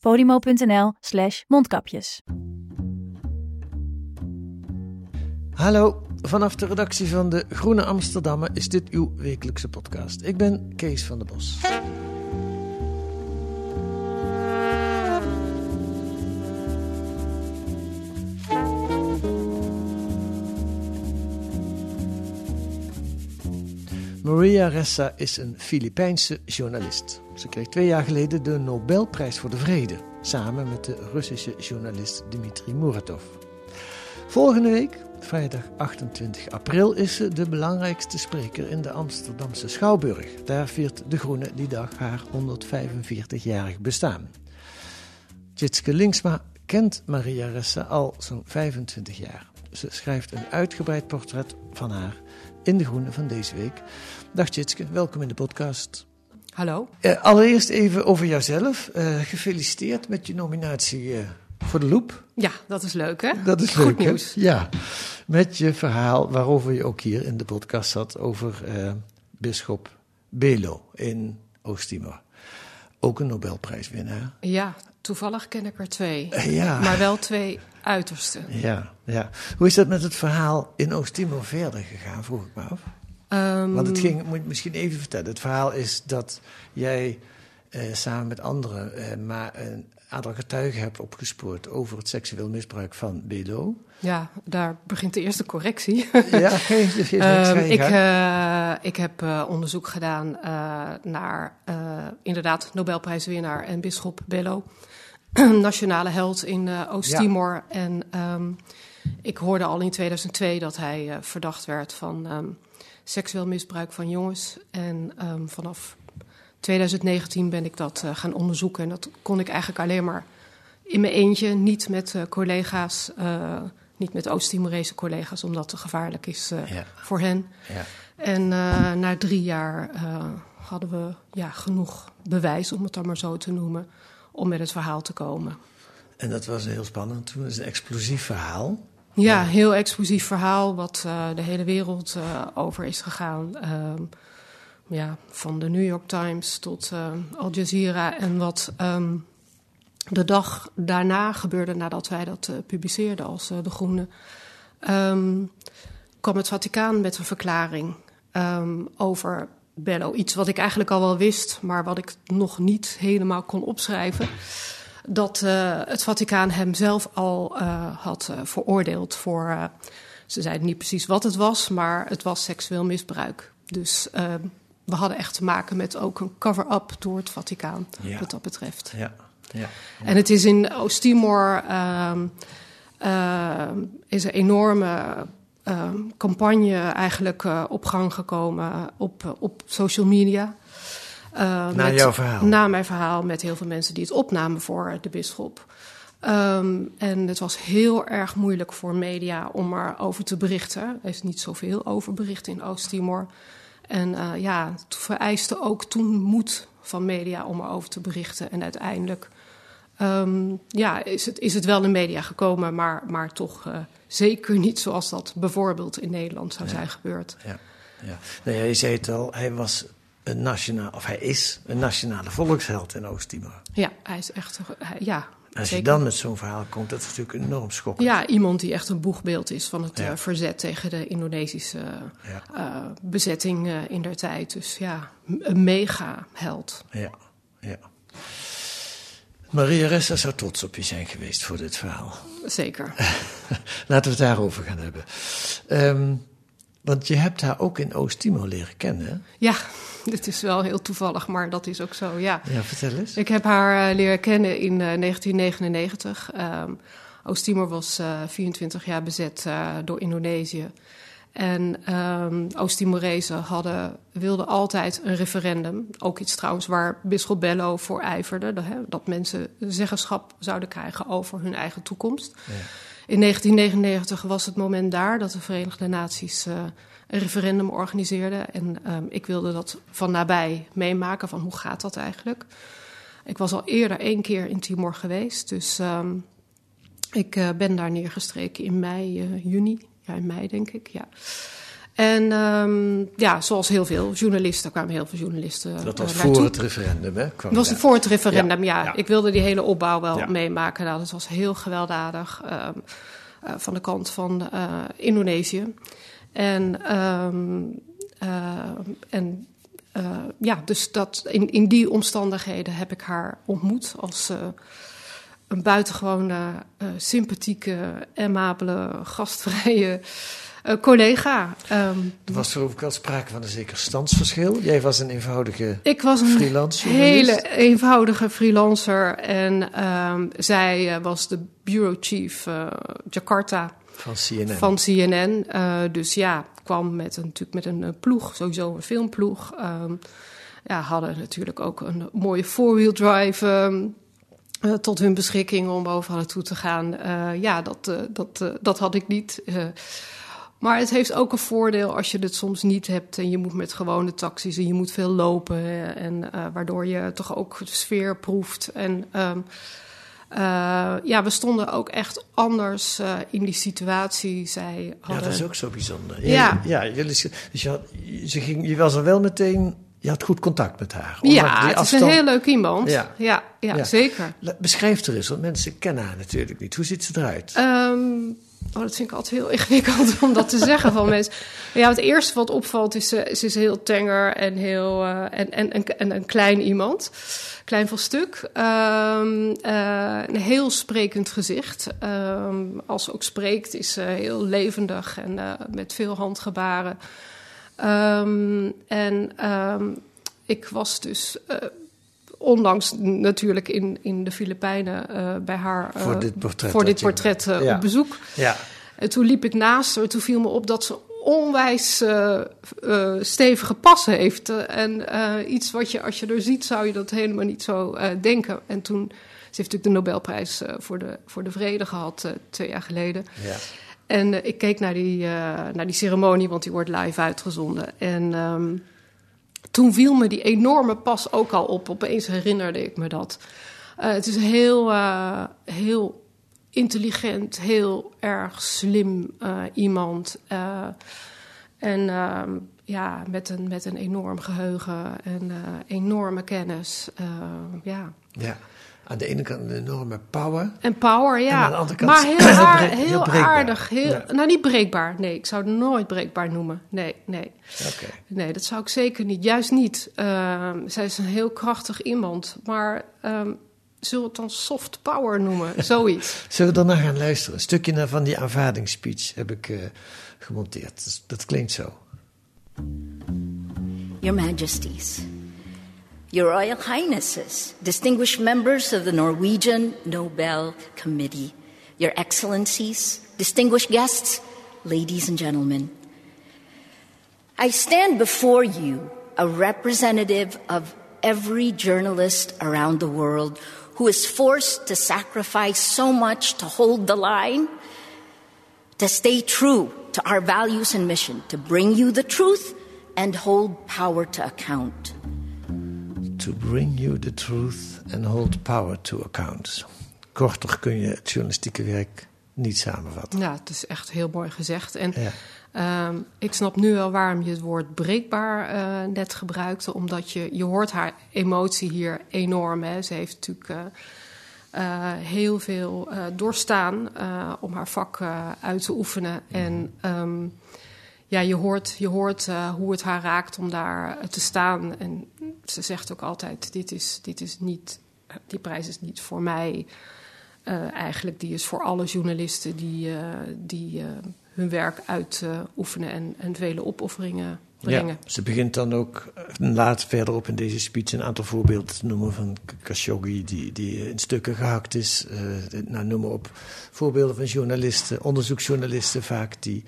Podimo.nl/mondkapjes. Hallo, vanaf de redactie van de Groene Amsterdammer is dit uw wekelijkse podcast. Ik ben Kees van den Bosch. Maria Ressa is een Filipijnse journalist. Ze kreeg 2 jaar geleden de Nobelprijs voor de Vrede, samen met de Russische journalist Dmitri Muratov. Volgende week, vrijdag 28 april, is ze de belangrijkste spreker in de Amsterdamse Schouwburg. Daar viert De Groene die dag haar 145-jarig bestaan. Tjitske Lingsma kent Maria Ressa al zo'n 25 jaar. Ze schrijft een uitgebreid portret van haar in De Groene van deze week. Dag Tjitske, welkom in de podcast. Hallo. Allereerst even over jouzelf. Gefeliciteerd met je nominatie voor de Loep. Ja, dat is leuk, hè? Dat is goed leuk, nieuws. Hè? Ja, met je verhaal waarover je ook hier in de podcast zat over Bisschop Belo in Oost-Timor. Ook een Nobelprijswinnaar. Ja, toevallig ken ik er 2. Ja. Maar wel 2 uitersten. Ja, ja. Hoe is dat met het verhaal in Oost-Timor verder gegaan, vroeg ik me af. Want het ging, moet je misschien even vertellen. Het verhaal is dat jij samen met anderen maar een aantal getuigen hebt opgespoord over het seksueel misbruik van Belo. Ja, daar begint de eerste correctie. Ja, ik heb onderzoek gedaan naar inderdaad Nobelprijswinnaar en bisschop Belo, nationale held in Oost-Timor. Ja. En ik hoorde al in 2002 dat hij verdacht werd van seksueel misbruik van jongens. En vanaf 2019 ben ik dat gaan onderzoeken. En dat kon ik eigenlijk alleen maar in mijn eentje. Niet met collega's, niet met Oost-Timorese collega's, omdat het gevaarlijk is voor hen. Ja. En na 3 jaar hadden we genoeg bewijs, om het dan maar zo te noemen, om met het verhaal te komen. En dat was heel spannend. Toen is een explosief verhaal. Ja, heel explosief verhaal wat de hele wereld over is gegaan. Van de New York Times tot Al Jazeera. En wat de dag daarna gebeurde, nadat wij dat publiceerden als De Groene, kwam het Vaticaan met een verklaring over Belo. Iets wat ik eigenlijk al wel wist, maar wat ik nog niet helemaal kon opschrijven. Dat het Vaticaan hem zelf al had veroordeeld voor, ze zeiden niet precies wat het was, maar het was seksueel misbruik. Dus we hadden echt te maken met ook een cover-up door het Vaticaan, wat dat betreft. Ja. Ja. Ja. En het is in Oost-Timor is een enorme campagne eigenlijk op gang gekomen op social media. Jouw verhaal? Na mijn verhaal, met heel veel mensen die het opnamen voor de bisschop. En het was heel erg moeilijk voor media om erover te berichten. Er is niet zoveel over bericht in Oost-Timor. En het vereiste ook toen moed van media om erover te berichten. En uiteindelijk is het wel in media gekomen, maar toch zeker niet zoals dat bijvoorbeeld in Nederland zou zijn gebeurd. Ja. Ja. Nou ja, je zei het al, hij was hij is een nationale volksheld in Oost-Timor. Ja, hij is echt als je dan met zo'n verhaal komt, dat is natuurlijk enorm schokkend. Ja, iemand die echt een boegbeeld is van het verzet tegen de Indonesische bezetting in der tijd. Dus ja, een mega held. Ja, ja. Maria Ressa zou trots op je zijn geweest voor dit verhaal. Zeker. Laten we het daarover gaan hebben. Want je hebt haar ook in Oost-Timor leren kennen, hè? Ja, dit is wel heel toevallig, maar dat is ook zo, ja. Ja, vertel eens. Ik heb haar leren kennen in 1999. Oost-Timor was 24 jaar bezet door Indonesië. En Oost-Timorezen wilden altijd een referendum. Ook iets trouwens waar Bisschop Belo voor ijverde. Dat mensen zeggenschap zouden krijgen over hun eigen toekomst. Ja. In 1999 was het moment daar dat de Verenigde Naties een referendum organiseerden. En ik wilde dat van nabij meemaken, van hoe gaat dat eigenlijk? Ik was al eerder 1 keer in Timor geweest. Dus ik ben daar neergestreken in juni. Ja, in mei denk ik, ja. En ja, zoals heel veel journalisten, er kwamen heel veel journalisten. Dat was voor het referendum, hè? Dat was voor het referendum, ja. Ik wilde die hele opbouw wel meemaken. Nou, dat was heel gewelddadig van de kant van Indonesië. En dus dat in die omstandigheden heb ik haar ontmoet als... een buitengewone, sympathieke, amabele, gastvrije collega. Er was er ook al sprake van een zeker standsverschil. Jij was een eenvoudige freelancer. Ik was een hele eenvoudige freelancer. En zij was de bureau chief Jakarta van CNN. Dus ja, kwam met een ploeg, sowieso een filmploeg. Hadden natuurlijk ook een mooie four-wheel drive... tot hun beschikking om overal naartoe te gaan. Dat had ik niet. Maar het heeft ook een voordeel als je het soms niet hebt... en je moet met gewone taxis en je moet veel lopen... en waardoor je toch ook de sfeer proeft. En we stonden ook echt anders in die situatie. Zij hadden... Ja, dat is ook zo bijzonder. Ja. Je was er wel meteen... Je had goed contact met haar. Ja, het is een heel leuk iemand. Ja, zeker. Beschrijf er eens, want mensen kennen haar natuurlijk niet. Hoe ziet ze eruit? Dat vind ik altijd heel ingewikkeld om dat te zeggen van mensen. Ja, het eerste wat opvalt is, ze is heel tenger en heel een klein iemand. Klein van stuk. Een heel sprekend gezicht. Als ze ook spreekt is ze heel levendig en met veel handgebaren. Ik was dus onlangs natuurlijk in de Filipijnen bij haar voor dit portret op bezoek. Ja. En toen liep ik naast haar, toen viel me op dat ze onwijs stevige passen heeft. En iets wat je, als je er ziet, zou je dat helemaal niet zo denken. En toen, ze heeft natuurlijk de Nobelprijs voor de Vrede gehad 2 jaar geleden. Ja. En ik keek naar die ceremonie, want die wordt live uitgezonden. En toen viel me die enorme pas ook al op. Opeens herinnerde ik me dat. Het is heel intelligent, heel erg slim iemand. En met een enorm geheugen en enorme kennis. Ja. Aan de ene kant een enorme power. En power, ja. En aan de andere kant maar heel aardig. Heel, ja. Nou, niet breekbaar. Nee, ik zou het nooit breekbaar noemen. Nee. Okay. Nee, dat zou ik zeker niet. Juist niet. Zij is een heel krachtig iemand. Maar zullen we het dan soft power noemen? Zoiets. Zullen we dan naar gaan luisteren? Een stukje van die aanvaardingsspeech heb ik gemonteerd. Dat klinkt zo. Your Majesties. Your Royal Highnesses, distinguished members of the Norwegian Nobel Committee, Your Excellencies, distinguished guests, ladies and gentlemen. I stand before you a representative of every journalist around the world who is forced to sacrifice so much to hold the line, to stay true to our values and mission, to bring you the truth and hold power to account. To bring you the truth and hold power to account. Korter kun je het journalistieke werk niet samenvatten. Ja, het is echt heel mooi gezegd. En ik snap nu wel waarom je het woord breekbaar net gebruikte. Omdat je hoort haar emotie hier enorm. Hè. Ze heeft natuurlijk heel veel doorstaan om haar vak uit te oefenen. En... Ja, je hoort hoe het haar raakt om daar te staan. En ze zegt ook altijd, dit is niet die prijs is niet voor mij. Eigenlijk die is voor alle journalisten die hun werk uitoefenen en vele opofferingen brengen. Ja, ze begint dan ook later verderop in deze speech een aantal voorbeelden te noemen van Khashoggi die in stukken gehakt is. Nou, noem maar op. Voorbeelden van journalisten, onderzoeksjournalisten vaak die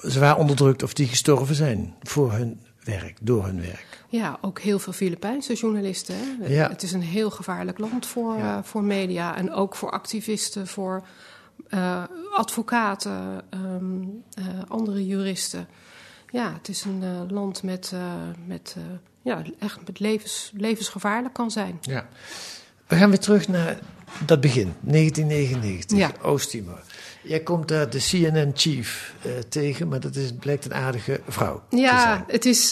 zwaar onderdrukt of die gestorven zijn voor hun werk, door hun werk. Ja, ook heel veel Filipijnse journalisten. Hè? Ja. Het is een heel gevaarlijk land voor media en ook voor activisten, voor advocaten, andere juristen. Ja, het is een land met levensgevaarlijk kan zijn. Ja. We gaan weer terug naar dat begin, 1999, ja. Oost-Timor. Jij komt daar de CNN-chief tegen, maar dat blijkt een aardige vrouw te zijn. Het is,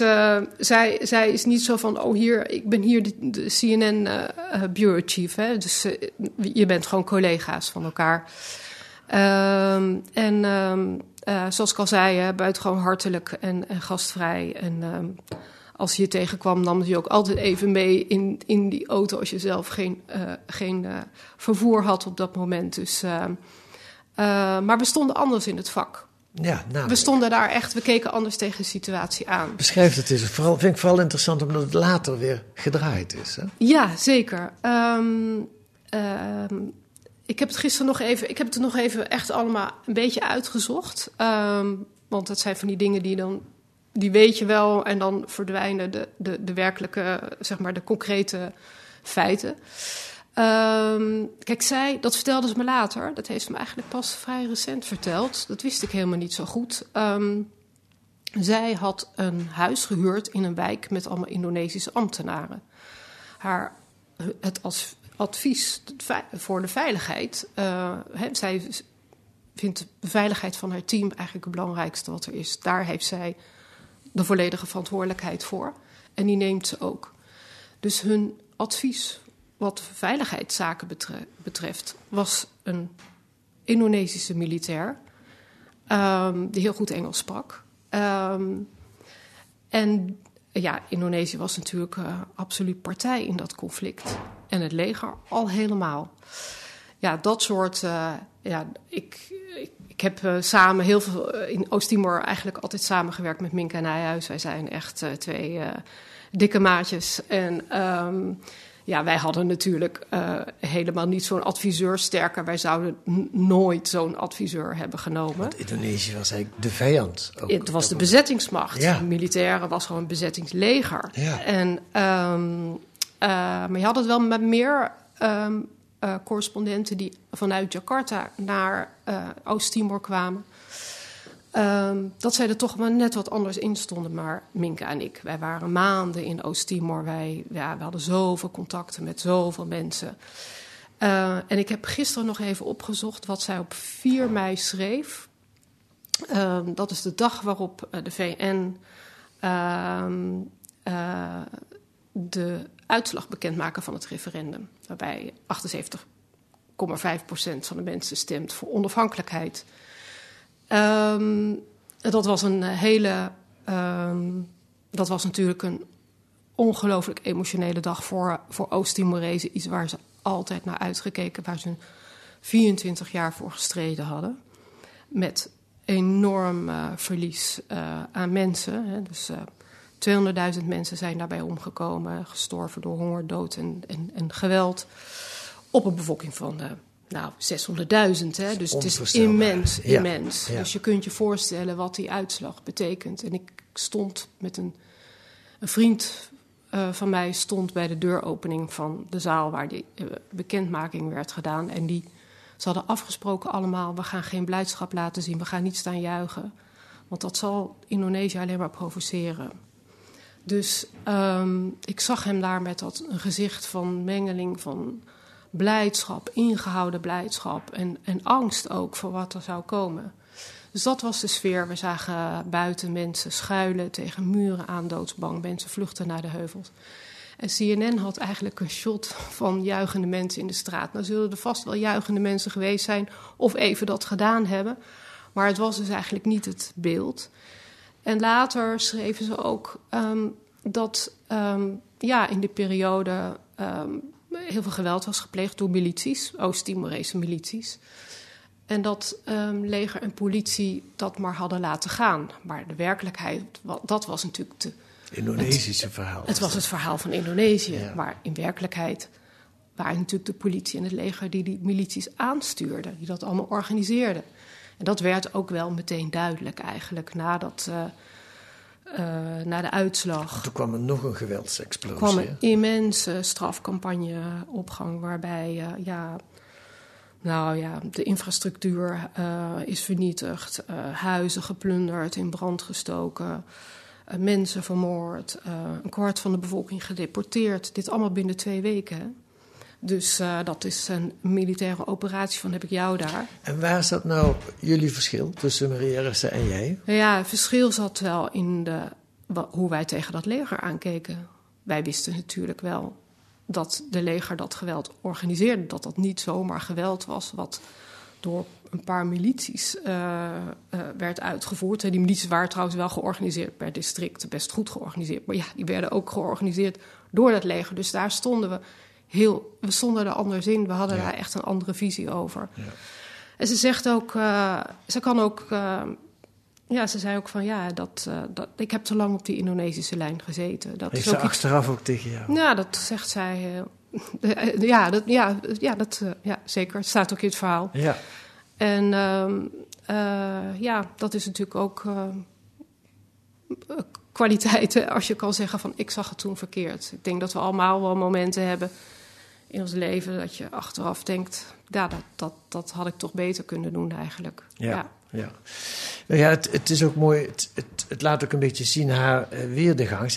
zij is niet zo van, ik ben hier de CNN-bureau-chief. Dus je bent gewoon collega's van elkaar. Zoals ik al zei, buitengewoon hartelijk en gastvrij. En als je tegenkwam, nam je ook altijd even mee in die auto als je zelf geen vervoer had op dat moment. Dus... maar we stonden anders in het vak. Ja, we stonden daar echt, we keken anders tegen de situatie aan. Beschrijf het eens. Vind ik vooral interessant omdat het later weer gedraaid is. Hè? Ja, zeker. Ik heb het nog even echt allemaal een beetje uitgezocht. Want dat zijn van die dingen die weet je wel en dan verdwijnen de werkelijke, zeg maar, de concrete feiten. Kijk, dat vertelde ze me later. Dat heeft ze me eigenlijk pas vrij recent verteld. Dat wist ik helemaal niet zo goed. Zij had een huis gehuurd in een wijk met allemaal Indonesische ambtenaren. Het als advies voor de veiligheid. Zij vindt de veiligheid van haar team eigenlijk het belangrijkste wat er is. Daar heeft zij de volledige verantwoordelijkheid voor. En die neemt ze ook. Dus hun advies wat veiligheidszaken betreft, was een Indonesische militair die heel goed Engels sprak. Indonesië was natuurlijk absoluut partij in dat conflict. En het leger al helemaal. Ja, dat soort... ik heb samen heel veel... in Oost-Timor eigenlijk altijd samengewerkt met Minka en Nijhuis. Wij zijn echt twee dikke maatjes. En... wij hadden natuurlijk helemaal niet zo'n adviseur. Sterker, wij zouden nooit zo'n adviseur hebben genomen. Want Indonesië was eigenlijk de vijand. Ook het was de bezettingsmacht. Ja. De militairen was gewoon een bezettingsleger. Ja. Maar je had het wel met meer correspondenten die vanuit Jakarta naar Oost-Timor kwamen. Dat zij er toch maar net wat anders in stonden, maar Minka en ik. Wij waren maanden in Oost-Timor. We hadden zoveel contacten met zoveel mensen. En ik heb gisteren nog even opgezocht wat zij op 4 mei schreef. Dat is de dag waarop de VN de uitslag bekendmaken van het referendum. Waarbij 78,5% van de mensen stemt voor onafhankelijkheid. Dat was een hele. Dat was natuurlijk een ongelooflijk emotionele dag voor Oost-Timorezen. Iets waar ze altijd naar uitgekeken, waar ze 24 jaar voor gestreden hadden. Met enorm verlies aan mensen. Hè. Dus 200.000 mensen zijn daarbij omgekomen, gestorven door honger, dood en geweld. Op een bevolking van. 600.000, hè? Dus het is immens. Ja. Dus je kunt je voorstellen wat die uitslag betekent. En ik stond met een vriend van mij stond bij de deuropening van de zaal waar die bekendmaking werd gedaan. En ze hadden afgesproken allemaal, we gaan geen blijdschap laten zien, we gaan niet staan juichen. Want dat zal Indonesië alleen maar provoceren. Dus ik zag hem daar met dat een gezicht van mengeling van... blijdschap, ingehouden blijdschap en angst ook voor wat er zou komen. Dus dat was de sfeer. We zagen buiten mensen schuilen tegen muren aan, doodsbang. Mensen vluchten naar de heuvels. En CNN had eigenlijk een shot van juichende mensen in de straat. Nou zullen er vast wel juichende mensen geweest zijn of even dat gedaan hebben. Maar het was dus eigenlijk niet het beeld. En later schreven ze ook dat in die periode... heel veel geweld was gepleegd door milities, Oost-Timorese milities. En dat leger en politie dat maar hadden laten gaan. Maar de werkelijkheid, dat was natuurlijk de... Indonesische verhaal. Het was het verhaal van Indonesië. Ja. Maar in werkelijkheid waren natuurlijk de politie en het leger die milities aanstuurden. Die dat allemaal organiseerden. En dat werd ook wel meteen duidelijk eigenlijk na de uitslag. Toen kwam er nog een geweldsexplosie. Er kwam een immense strafcampagne op gang waarbij... de infrastructuur is vernietigd, huizen geplunderd, in brand gestoken, mensen vermoord, een kwart van de bevolking gedeporteerd. Dit allemaal binnen 2 weken. Hè? Dus dat is een militaire operatie van heb ik jou daar. En waar is dat nou jullie verschil tussen Maria Ressa en jij? Ja, het verschil zat wel in hoe wij tegen dat leger aankeken. Wij wisten natuurlijk wel dat de leger dat geweld organiseerde. Dat dat niet zomaar geweld was wat door een paar milities werd uitgevoerd. Die milities waren trouwens wel georganiseerd per district, best goed georganiseerd. Maar ja, die werden ook georganiseerd door dat leger. Dus daar stonden we stonden er anders in. We hadden daar echt een andere visie over. Ja. En ze zegt ook... ze zei ook van ik heb te lang op die Indonesische lijn gezeten. Dat heeft ze achteraf ook tegen jou? Ja, dat zegt zij. Zeker. Het staat ook in het verhaal. Ja. En dat is natuurlijk ook kwaliteiten. Als je kan zeggen van ik zag het toen verkeerd. Ik denk dat we allemaal wel momenten hebben in ons leven dat je achteraf denkt, dat had ik toch beter kunnen doen eigenlijk. Ja. Het is ook mooi, het laat ook een beetje zien haar weerdegang.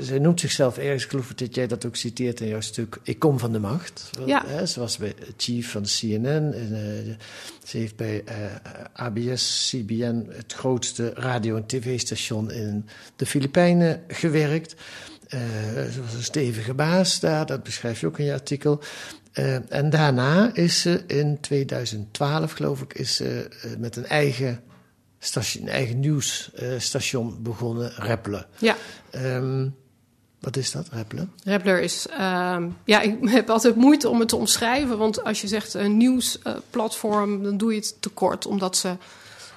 Zij noemt zichzelf ergens, ik geloof dat jij dat ook citeert in jouw stuk, ik kom van de macht. Ja. Ze was bij chief van CNN. Ze heeft bij ABS-CBN, het grootste radio- en tv-station in de Filipijnen, gewerkt. Ze was een stevige baas daar, dat beschrijf je ook in je artikel. En daarna is ze in 2012, geloof ik, is ze met een eigen station, nieuwsstation begonnen, Rappler. Ja. Wat is dat, Rappler? Rappler is... ik heb altijd moeite om het te omschrijven, want als je zegt een nieuwsplatform, dan doe je het tekort, omdat ze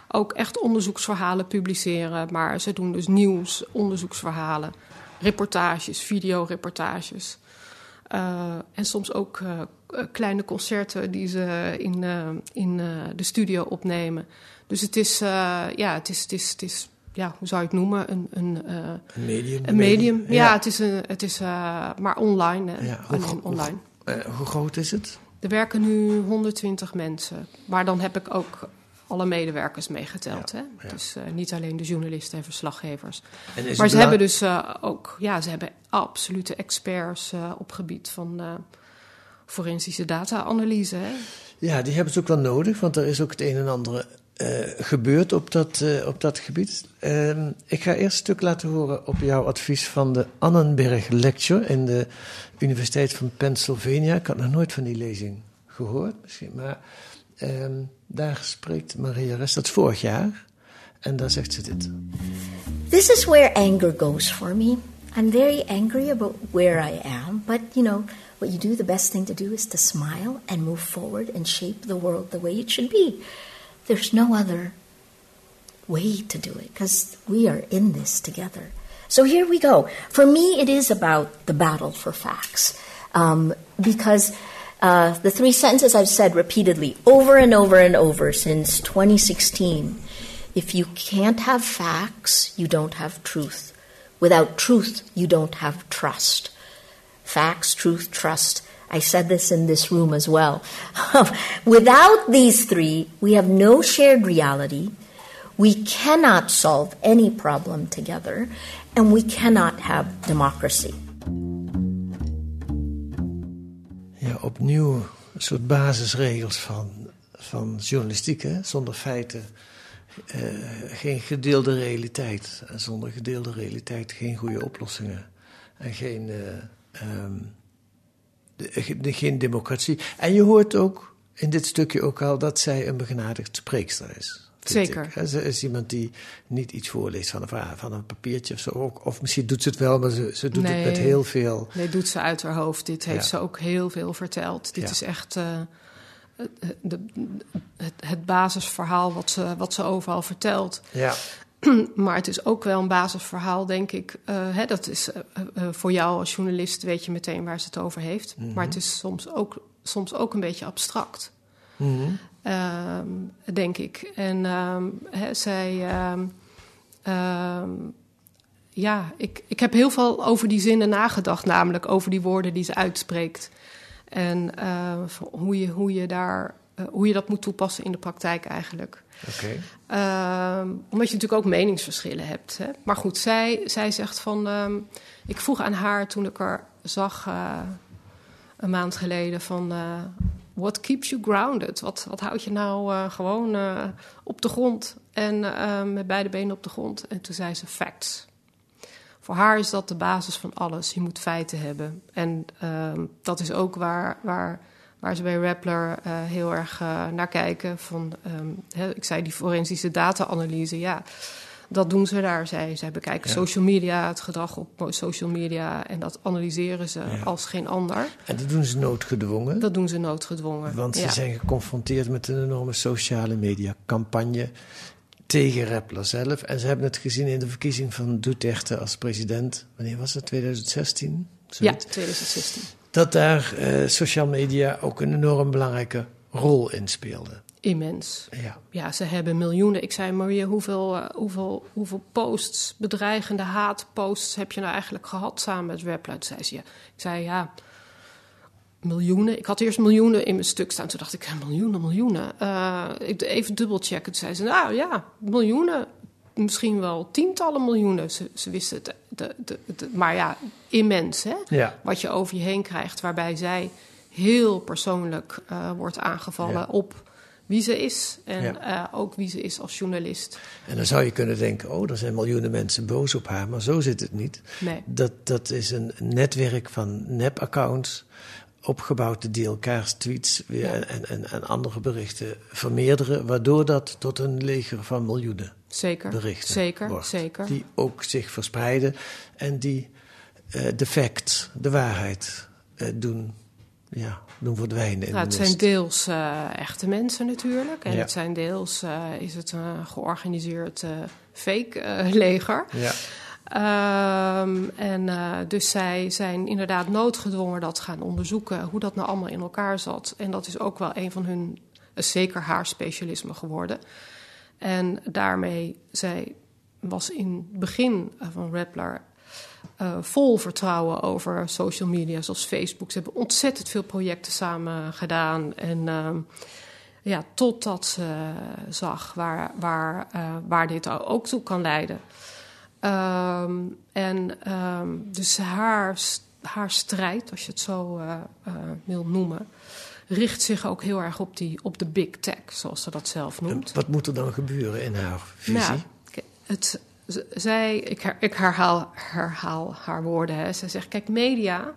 ook echt onderzoeksverhalen publiceren. Maar ze doen dus nieuws, onderzoeksverhalen, reportages, videoreportages. En soms ook kleine concerten die ze in de studio opnemen. Dus het is hoe zou je het noemen? Een medium. Een medium. Ja, het is maar online. Online. Hoe groot is het? Er werken nu 120 mensen. Maar dan heb ik ook alle medewerkers meegeteld. Ja, hè? Ja. Dus niet alleen de journalisten en verslaggevers. Maar ze hebben dus ze hebben absolute experts op gebied van forensische data-analyse. Hè? Ja, die hebben ze ook wel nodig, want er is ook het een en ander gebeurd op dat gebied. Ik ga eerst een stuk laten horen op jouw advies van de Annenberg Lecture in de Universiteit van Pennsylvania. Ik had nog nooit van die lezing gehoord, misschien, maar... Daar spreekt Maria Ressa, dat is vorig jaar. En daar zegt ze dit. This is where anger goes for me. I'm very angry about where I am. But, you know, what you do, the best thing to do is to smile and move forward and shape the world the way it should be. There's no other way to do it, because we are in this together. So here we go. For me, it is about the battle for facts. Because... the 3 sentences I've said repeatedly over and over and over since 2016. If you can't have facts, you don't have truth. Without truth, you don't have trust. Facts, truth, trust. I said this in this room as well. Without these 3, we have no shared reality. We cannot solve any problem together. And we cannot have democracy. Ja, opnieuw een soort basisregels van journalistiek. Hè? Zonder feiten geen gedeelde realiteit. En zonder gedeelde realiteit geen goede oplossingen. En geen democratie. En je hoort ook in dit stukje ook al dat zij een begenadigd spreekster is. Zeker. Ze is iemand die niet iets voorleest van een papiertje of zo. Of misschien doet ze het wel, maar ze doet het met heel veel... Nee, doet ze uit haar hoofd. Dit heeft ze ook heel veel verteld. Dit is echt het basisverhaal wat ze overal vertelt. Ja. Maar het is ook wel een basisverhaal, denk ik. Dat is voor jou als journalist, weet je meteen waar ze het over heeft. Mm-hmm. Maar het is soms ook een beetje abstract. Mm-hmm. Denk ik. En ik heb heel veel over die zinnen nagedacht, namelijk over die woorden die ze uitspreekt. En hoe je dat moet toepassen in de praktijk eigenlijk. Okay. Omdat je natuurlijk ook meningsverschillen hebt. Hè? Maar goed, zij zegt van... ik vroeg aan haar toen ik haar zag een maand geleden van... what keeps you grounded? Wat houdt je nou gewoon op de grond en met beide benen op de grond? En toen zei ze facts. Voor haar is dat de basis van alles. Je moet feiten hebben. En dat is ook waar ze bij Rappler heel erg naar kijken. Van, ik zei die forensische data-analyse, ja... Dat doen ze daar. Zij bekijken social media, het gedrag op social media... en dat analyseren ze als geen ander. En dat doen ze noodgedwongen? Dat doen ze noodgedwongen, want ze zijn geconfronteerd met een enorme sociale mediacampagne... tegen Rappler zelf. En ze hebben het gezien in de verkiezing van Duterte als president. Wanneer was dat? 2016? Zoiets. Ja, 2016. Dat daar social media ook een enorm belangrijke rol in speelde. Immens. Ja, ze hebben miljoenen. Ik zei, Maria, hoeveel posts, bedreigende haatposts... heb je nou eigenlijk gehad samen met Rappler? Toen zei ze, ja. Ik zei, ja, miljoenen. Ik had eerst miljoenen in mijn stuk staan. Toen dacht ik, ja, miljoenen. Even dubbelchecken. Toen zei ze, nou ja, miljoenen. Misschien wel tientallen miljoenen. Ze wisten het. Maar ja, immens, hè? Ja. Wat je over je heen krijgt, waarbij zij heel persoonlijk wordt aangevallen op... wie ze is en ook wie ze is als journalist. En dan zou je kunnen denken, er zijn miljoenen mensen boos op haar... maar zo zit het niet. Nee. Dat is een netwerk van nep-accounts... opgebouwd die elkaars tweets en andere berichten vermeerderen... waardoor dat tot een leger van miljoenen berichten wordt. Zeker. Die ook zich verspreiden en die de waarheid doen verdwijnen. Nou, het zijn deels echte mensen natuurlijk. En het zijn deels is het een georganiseerd fake leger. Ja. Dus zij zijn inderdaad noodgedwongen dat gaan onderzoeken... hoe dat nou allemaal in elkaar zat. En dat is ook wel een van hun, zeker haar specialisme geworden. En daarmee, zij was in het begin van Rappler... vol vertrouwen over social media, zoals Facebook. Ze hebben ontzettend veel projecten samen gedaan. En totdat ze zag waar dit ook toe kan leiden. Dus haar strijd, als je het zo wil noemen... richt zich ook heel erg op de big tech, zoals ze dat zelf noemt. En wat moet er dan gebeuren in haar visie? Nou, ik herhaal haar woorden. Hè. Zij zegt, kijk, media...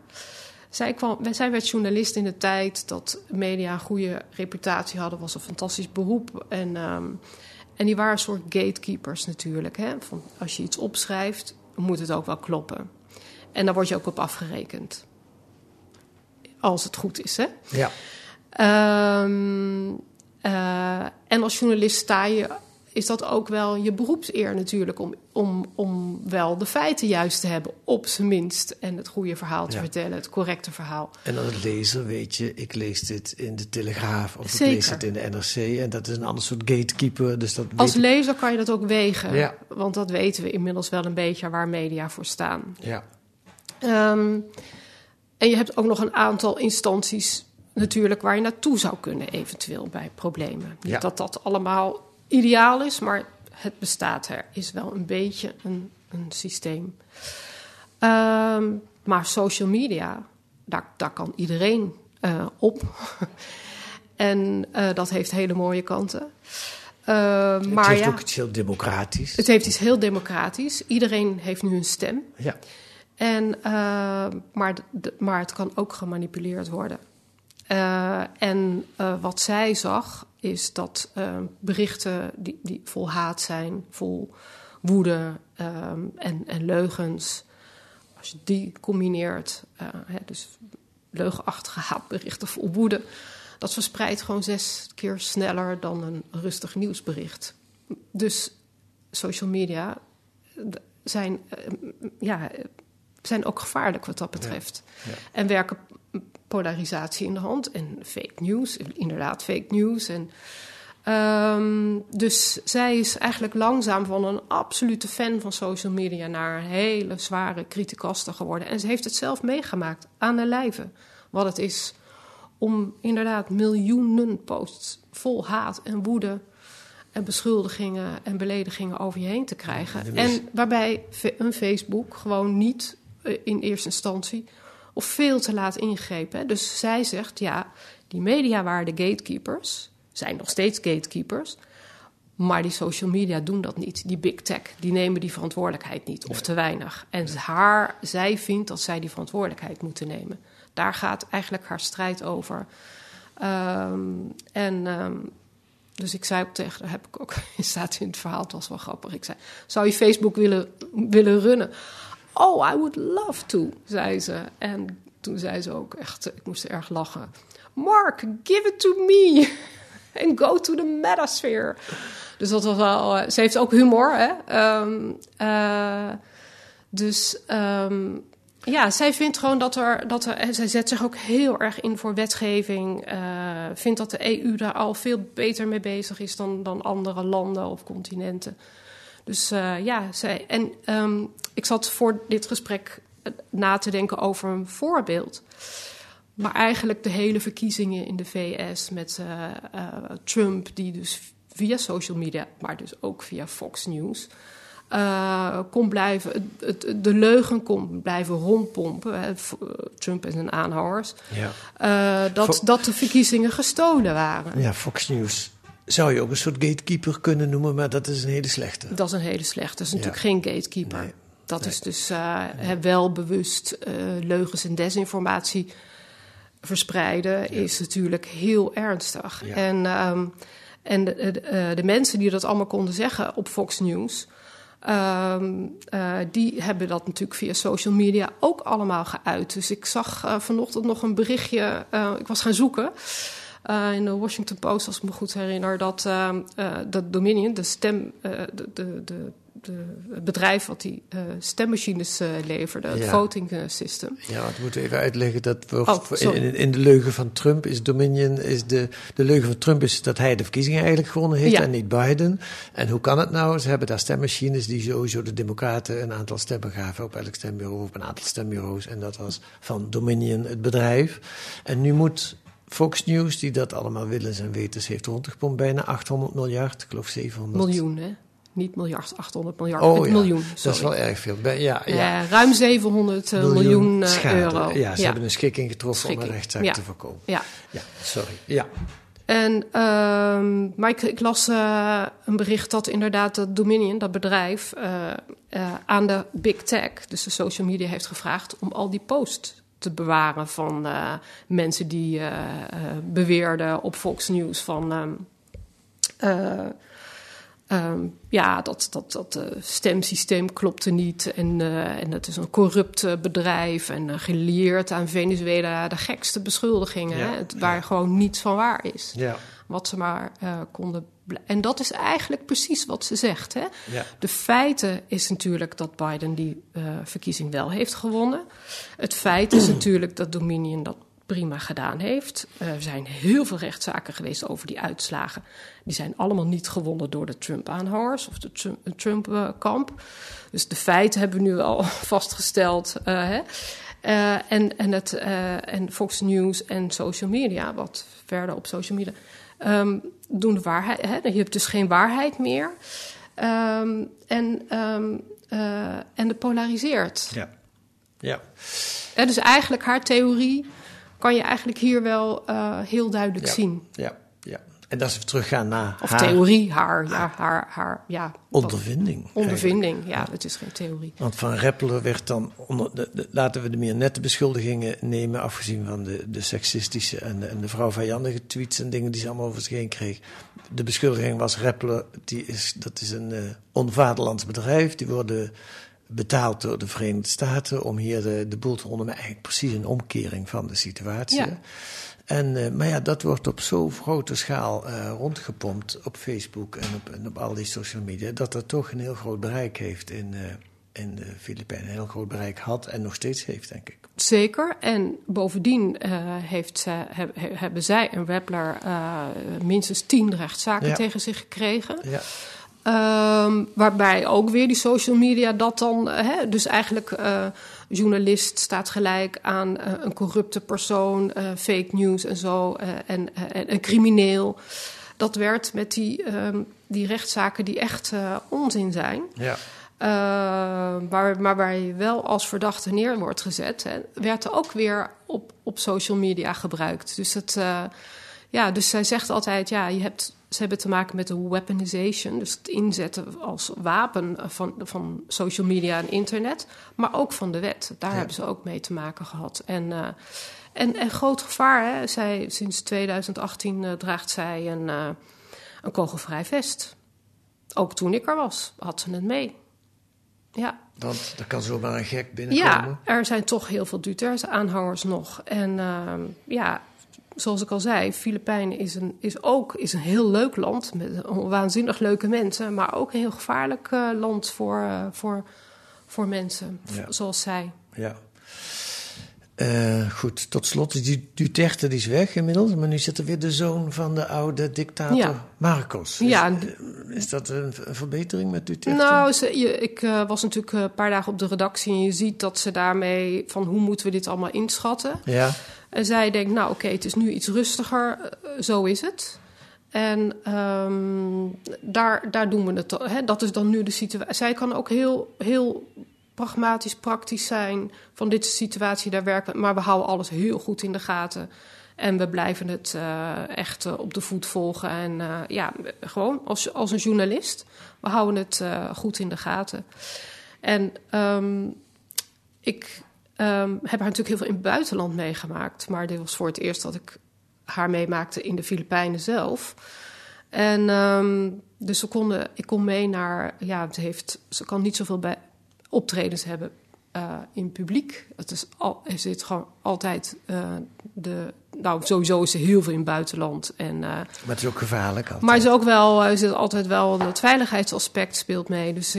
Zij werd journalist in de tijd dat media een goede reputatie hadden. Was een fantastisch beroep. En die waren een soort gatekeepers natuurlijk. Hè. Van, als je iets opschrijft, moet het ook wel kloppen. En daar word je ook op afgerekend. Als het goed is, hè? Ja. En als journalist sta je... is dat ook wel je beroepseer natuurlijk... om wel de feiten juist te hebben, op zijn minst... en het goede verhaal te vertellen, het correcte verhaal. En als lezer weet je, ik lees dit in de Telegraaf... of ik lees het in de NRC en dat is een ander soort gatekeeper. Dus dat als lezer kan je dat ook wegen. Ja. Want dat weten we inmiddels wel een beetje waar media voor staan. Ja. En je hebt ook nog een aantal instanties natuurlijk... waar je naartoe zou kunnen eventueel bij problemen. Ja. Dat allemaal... ideaal is, maar het bestaat er. Is wel een beetje een systeem. Maar social media, daar kan iedereen op. En dat heeft hele mooie kanten. Het heeft ook iets heel democratisch. Het heeft iets heel democratisch. Iedereen heeft nu een stem. Ja. Maar het kan ook gemanipuleerd worden. En wat zij zag... is dat berichten die vol haat zijn, vol woede en leugens, als je die combineert, dus leugenachtige haatberichten vol woede, dat verspreidt gewoon 6 keer sneller dan een rustig nieuwsbericht. Dus social media zijn ook gevaarlijk wat dat betreft. Ja, ja. En werken polarisatie in de hand en fake news, inderdaad fake news. En, dus zij is eigenlijk langzaam van een absolute fan van social media naar een hele zware criticaster geworden. En ze heeft het zelf meegemaakt aan de lijve wat het is om inderdaad miljoenen posts vol haat en woede en beschuldigingen en beledigingen over je heen te krijgen. En waarbij een Facebook gewoon niet in eerste instantie of veel te laat ingrepen. Dus zij zegt, ja, die media waren de gatekeepers, zijn nog steeds gatekeepers, maar die social media doen dat niet. Die big tech, die nemen die verantwoordelijkheid niet of te weinig. En zij vindt dat zij die verantwoordelijkheid moeten nemen. Daar gaat eigenlijk haar strijd over. Dus ik zei ook tegen, daar heb ik ook in staat in het verhaal, het was wel grappig. Ik zei, zou je Facebook willen runnen? Oh, I would love to, zei ze. En toen zei ze ook echt, ik moest erg lachen. Mark, give it to me. And go to the metasphere. Dus dat was wel, ze heeft ook humor, hè. Ja, zij vindt gewoon dat er zij zet zich ook heel erg in voor wetgeving. Vindt dat de EU daar al veel beter mee bezig is dan andere landen of continenten. Dus ik zat voor dit gesprek na te denken over een voorbeeld. Maar eigenlijk de hele verkiezingen in de VS met Trump, die dus via social media, maar dus ook via Fox News de leugen kon blijven rondpompen, hè, Trump en zijn aanhangers, ja. Dat de verkiezingen gestolen waren. Ja, Fox News zou je ook een soort gatekeeper kunnen noemen, maar dat is een hele slechte. Dat is een hele slechte, dat is natuurlijk geen gatekeeper. Nee. Dat is dus wel bewust leugens en desinformatie verspreiden, is natuurlijk heel ernstig. Ja. En de mensen die dat allemaal konden zeggen op Fox News, die hebben dat natuurlijk via social media ook allemaal geuit. Dus ik zag vanochtend nog een berichtje, ik was gaan zoeken in de Washington Post, als ik me goed herinner, dat Dominion, het bedrijf wat die stemmachines leverde, het voting system. Ja, dat moeten we even uitleggen. Dat in de leugen van Trump is Dominion, de leugen van Trump is dat hij de verkiezingen eigenlijk gewonnen heeft en niet Biden. En hoe kan het nou? Ze hebben daar stemmachines die sowieso de Democraten een aantal stemmen gaven op elk stembureau of op een aantal stembureaus. En dat was van Dominion het bedrijf. En nu moet Fox News, die dat allemaal willens en wetens heeft rondgepompt, bijna 800 miljard, ik geloof 700. Miljoen, hè? Niet miljard, 800 miljard, miljoen. Sorry. Dat is wel erg veel. Ruim 700 miljoen euro. Ja, ze hebben een schikking getroffen om een rechtszaak te voorkomen. Ja, sorry. Ja. Maar ik las een bericht dat inderdaad dat Dominion, dat bedrijf, aan de big tech, dus de social media, heeft gevraagd om al die posts te bewaren van mensen die beweerden op Fox News van dat stemsysteem klopte niet en het is een corrupt bedrijf en geleerd aan Venezuela de gekste beschuldigingen, waar gewoon niets van waar is. Ja. Wat ze maar konden. En dat is eigenlijk precies wat ze zegt. Hè? Ja. De feiten is natuurlijk dat Biden die verkiezing wel heeft gewonnen. Het feit is natuurlijk dat Dominion dat prima gedaan heeft. Er zijn heel veel rechtszaken geweest over die uitslagen. Die zijn allemaal niet gewonnen door de Trump-aanhangers of de Trump-kamp. Dus de feiten hebben we nu al vastgesteld. En Fox News en social media, wat verder op social media doen de waarheid. Hè? Je hebt dus geen waarheid meer. En het polariseert. Ja. Ja. En dus eigenlijk haar theorie kan je eigenlijk hier wel heel duidelijk zien. Ja, ja. En dat ze teruggaan naar of haar... theorie, haar ja, ondervinding. Ja, het is geen theorie. Want van Rappler werd dan... laten we de meer nette beschuldigingen nemen... afgezien van de seksistische en de vrouwvijandige tweets... en dingen die ze allemaal over zich heen kreeg. De beschuldiging was Rappler, dat is een onvaderlands bedrijf. Die worden betaald door de Verenigde Staten... om hier de boel te ondermijnen. Eigenlijk precies een omkering van de situatie. Ja. Maar ja, dat wordt op zo'n grote schaal rondgepompt op Facebook en op al die social media... dat dat toch een heel groot bereik heeft in de Filipijnen. Een heel groot bereik had en nog steeds heeft, denk ik. Zeker. En bovendien hebben zij en Rappler minstens 10 rechtszaken tegen zich gekregen... Ja. Waarbij ook weer die social media dat dan... dus eigenlijk journalist staat gelijk aan een corrupte persoon... fake news en zo, en een crimineel. Dat werd met die rechtszaken die echt onzin zijn... Ja. Maar waar je wel als verdachte neer wordt gezet... werd er ook weer op social media gebruikt. Dus, dus zij zegt altijd, ja, je hebt... Ze hebben te maken met de weaponization, dus het inzetten als wapen van social media en internet, maar ook van de wet. Daar hebben ze ook mee te maken gehad. En groot gevaar, hè? Zij, sinds 2018 draagt zij een kogelvrij vest. Ook toen ik er was, had ze het mee. Ja. Want er kan zomaar een gek binnenkomen. Ja, er zijn toch heel veel Duterte-aanhangers nog. Zoals ik al zei, Filipijnen is een heel leuk land met waanzinnig leuke mensen, maar ook een heel gevaarlijk land voor mensen, zoals zij. Ja. Goed, tot slot, die Duterte die is weg inmiddels, maar nu zit er weer de zoon van de oude dictator Marcos. Is dat een verbetering met Duterte? Nou, ik was natuurlijk een paar dagen op de redactie en je ziet dat ze daarmee van hoe moeten we dit allemaal inschatten. Ja. En zij denkt, nou oké, het is nu iets rustiger, zo is het. En daar doen we het. Hè? Dat is dan nu de situatie. Zij kan ook heel, heel pragmatisch, praktisch zijn van dit situatie, daar werken. Maar we houden alles heel goed in de gaten. En we blijven het echt op de voet volgen. En gewoon als een journalist. We houden het goed in de gaten. En ik heb haar natuurlijk heel veel in het buitenland meegemaakt. Maar dit was voor het eerst dat ik haar meemaakte in de Filipijnen zelf. En dus ik kon mee naar... Ja, ze kan niet zoveel bij optredens hebben in publiek. Er zit gewoon altijd sowieso is ze heel veel in het buitenland. Maar het is ook gevaarlijk altijd. Maar het is ook wel... Er zit altijd wel het veiligheidsaspect speelt mee. Dus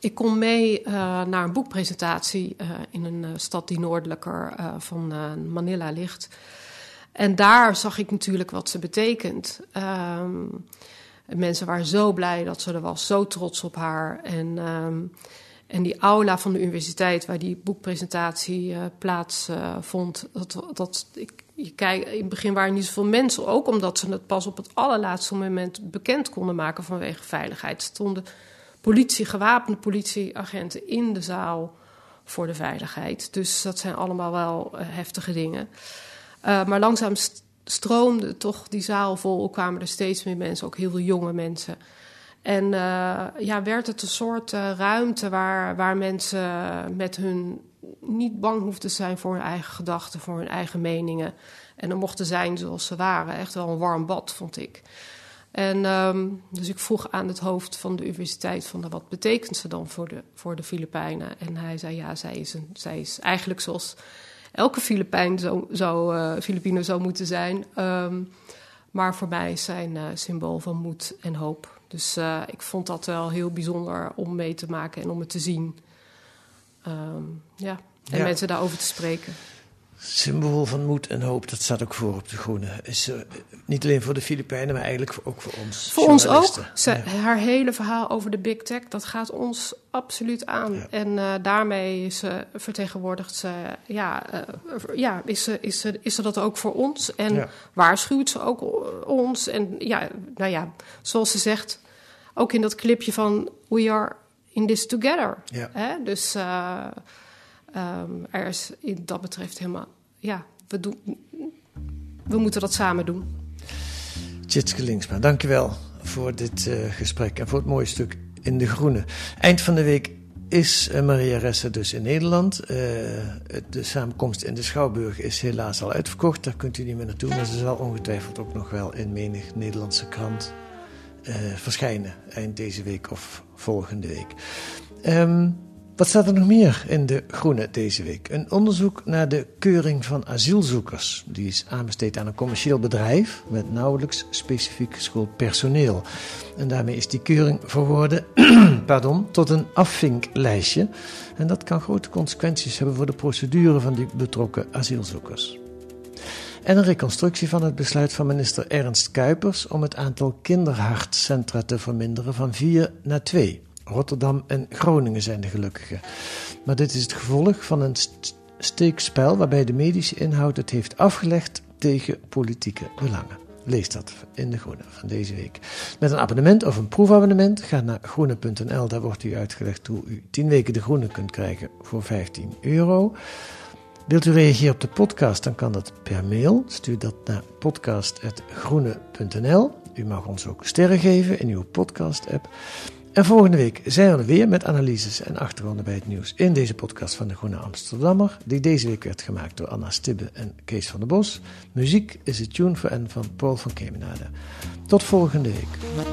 Ik kom mee naar een boekpresentatie in een stad die noordelijker van Manila ligt. En daar zag ik natuurlijk wat ze betekent. Mensen waren zo blij dat ze er was, zo trots op haar. En die aula van de universiteit waar die boekpresentatie plaatsvond... in het begin waren niet zoveel mensen, ook omdat ze het pas op het allerlaatste moment bekend konden maken vanwege veiligheid. Stonden... gewapende politieagenten in de zaal voor de veiligheid. Dus dat zijn allemaal wel heftige dingen. Maar langzaam stroomde toch die zaal vol. Kwamen er steeds meer mensen, ook heel veel jonge mensen. En werd het een soort ruimte waar mensen met hun niet bang hoefden te zijn voor hun eigen gedachten, voor hun eigen meningen. En dan mochten zijn zoals ze waren. Echt wel een warm bad, vond ik. En dus ik vroeg aan het hoofd van de universiteit van wat betekent ze dan voor de Filipijnen? En hij zei zij is eigenlijk zoals elke Filipijn Filipino zou moeten zijn. Maar voor mij is zij een symbool van moed en hoop. Dus ik vond dat wel heel bijzonder om mee te maken en om het te zien. Mensen daarover te spreken. Symbool van moed en hoop, dat staat ook voor op de Groene. Is niet alleen voor de Filipijnen, maar eigenlijk ook voor ons. Voor ons ook. Haar hele verhaal over de big tech, dat gaat ons absoluut aan. Ja. En daarmee vertegenwoordigt ze... is ze dat ook voor ons. En waarschuwt ze ook ons. En zoals ze zegt, ook in dat clipje van... We are in this together. Ja. Hè? Dus... er is dat betreft helemaal... we moeten dat samen doen. Tjitske Lingsma, dankjewel voor dit gesprek en voor het mooie stuk in De Groene. Eind van de week is Maria Ressa dus in Nederland. De samenkomst in de Schouwburg is helaas al uitverkocht. Daar kunt u niet meer naartoe, maar ze zal ongetwijfeld ook nog wel in menig Nederlandse krant verschijnen. Eind deze week of volgende week. Wat staat er nog meer in De Groene deze week? Een onderzoek naar de keuring van asielzoekers. Die is aanbesteed aan een commercieel bedrijf met nauwelijks specifiek geschoold personeel. En daarmee is die keuring verworden tot een afvinklijstje. En dat kan grote consequenties hebben voor de procedure van die betrokken asielzoekers. En een reconstructie van het besluit van minister Ernst Kuipers om het aantal kinderhartcentra te verminderen van 4 naar 2. Rotterdam en Groningen zijn de gelukkigen. Maar dit is het gevolg van een steekspel waarbij de medische inhoud het heeft afgelegd tegen politieke belangen. Lees dat in De Groene van deze week. Met een abonnement of een proefabonnement ga naar groene.nl. Daar wordt u uitgelegd hoe u 10 weken De Groene kunt krijgen voor €15. Wilt u reageren op de podcast, dan kan dat per mail. Stuur dat naar podcast@groene.nl. U mag ons ook sterren geven in uw podcast-app. En volgende week zijn we er weer met analyses en achtergronden bij het nieuws in deze podcast van De Groene Amsterdammer, die deze week werd gemaakt door Anna Stibbe en Kees van den Bosch. Muziek is de Tune for N van Paul van Kemenade. Tot volgende week.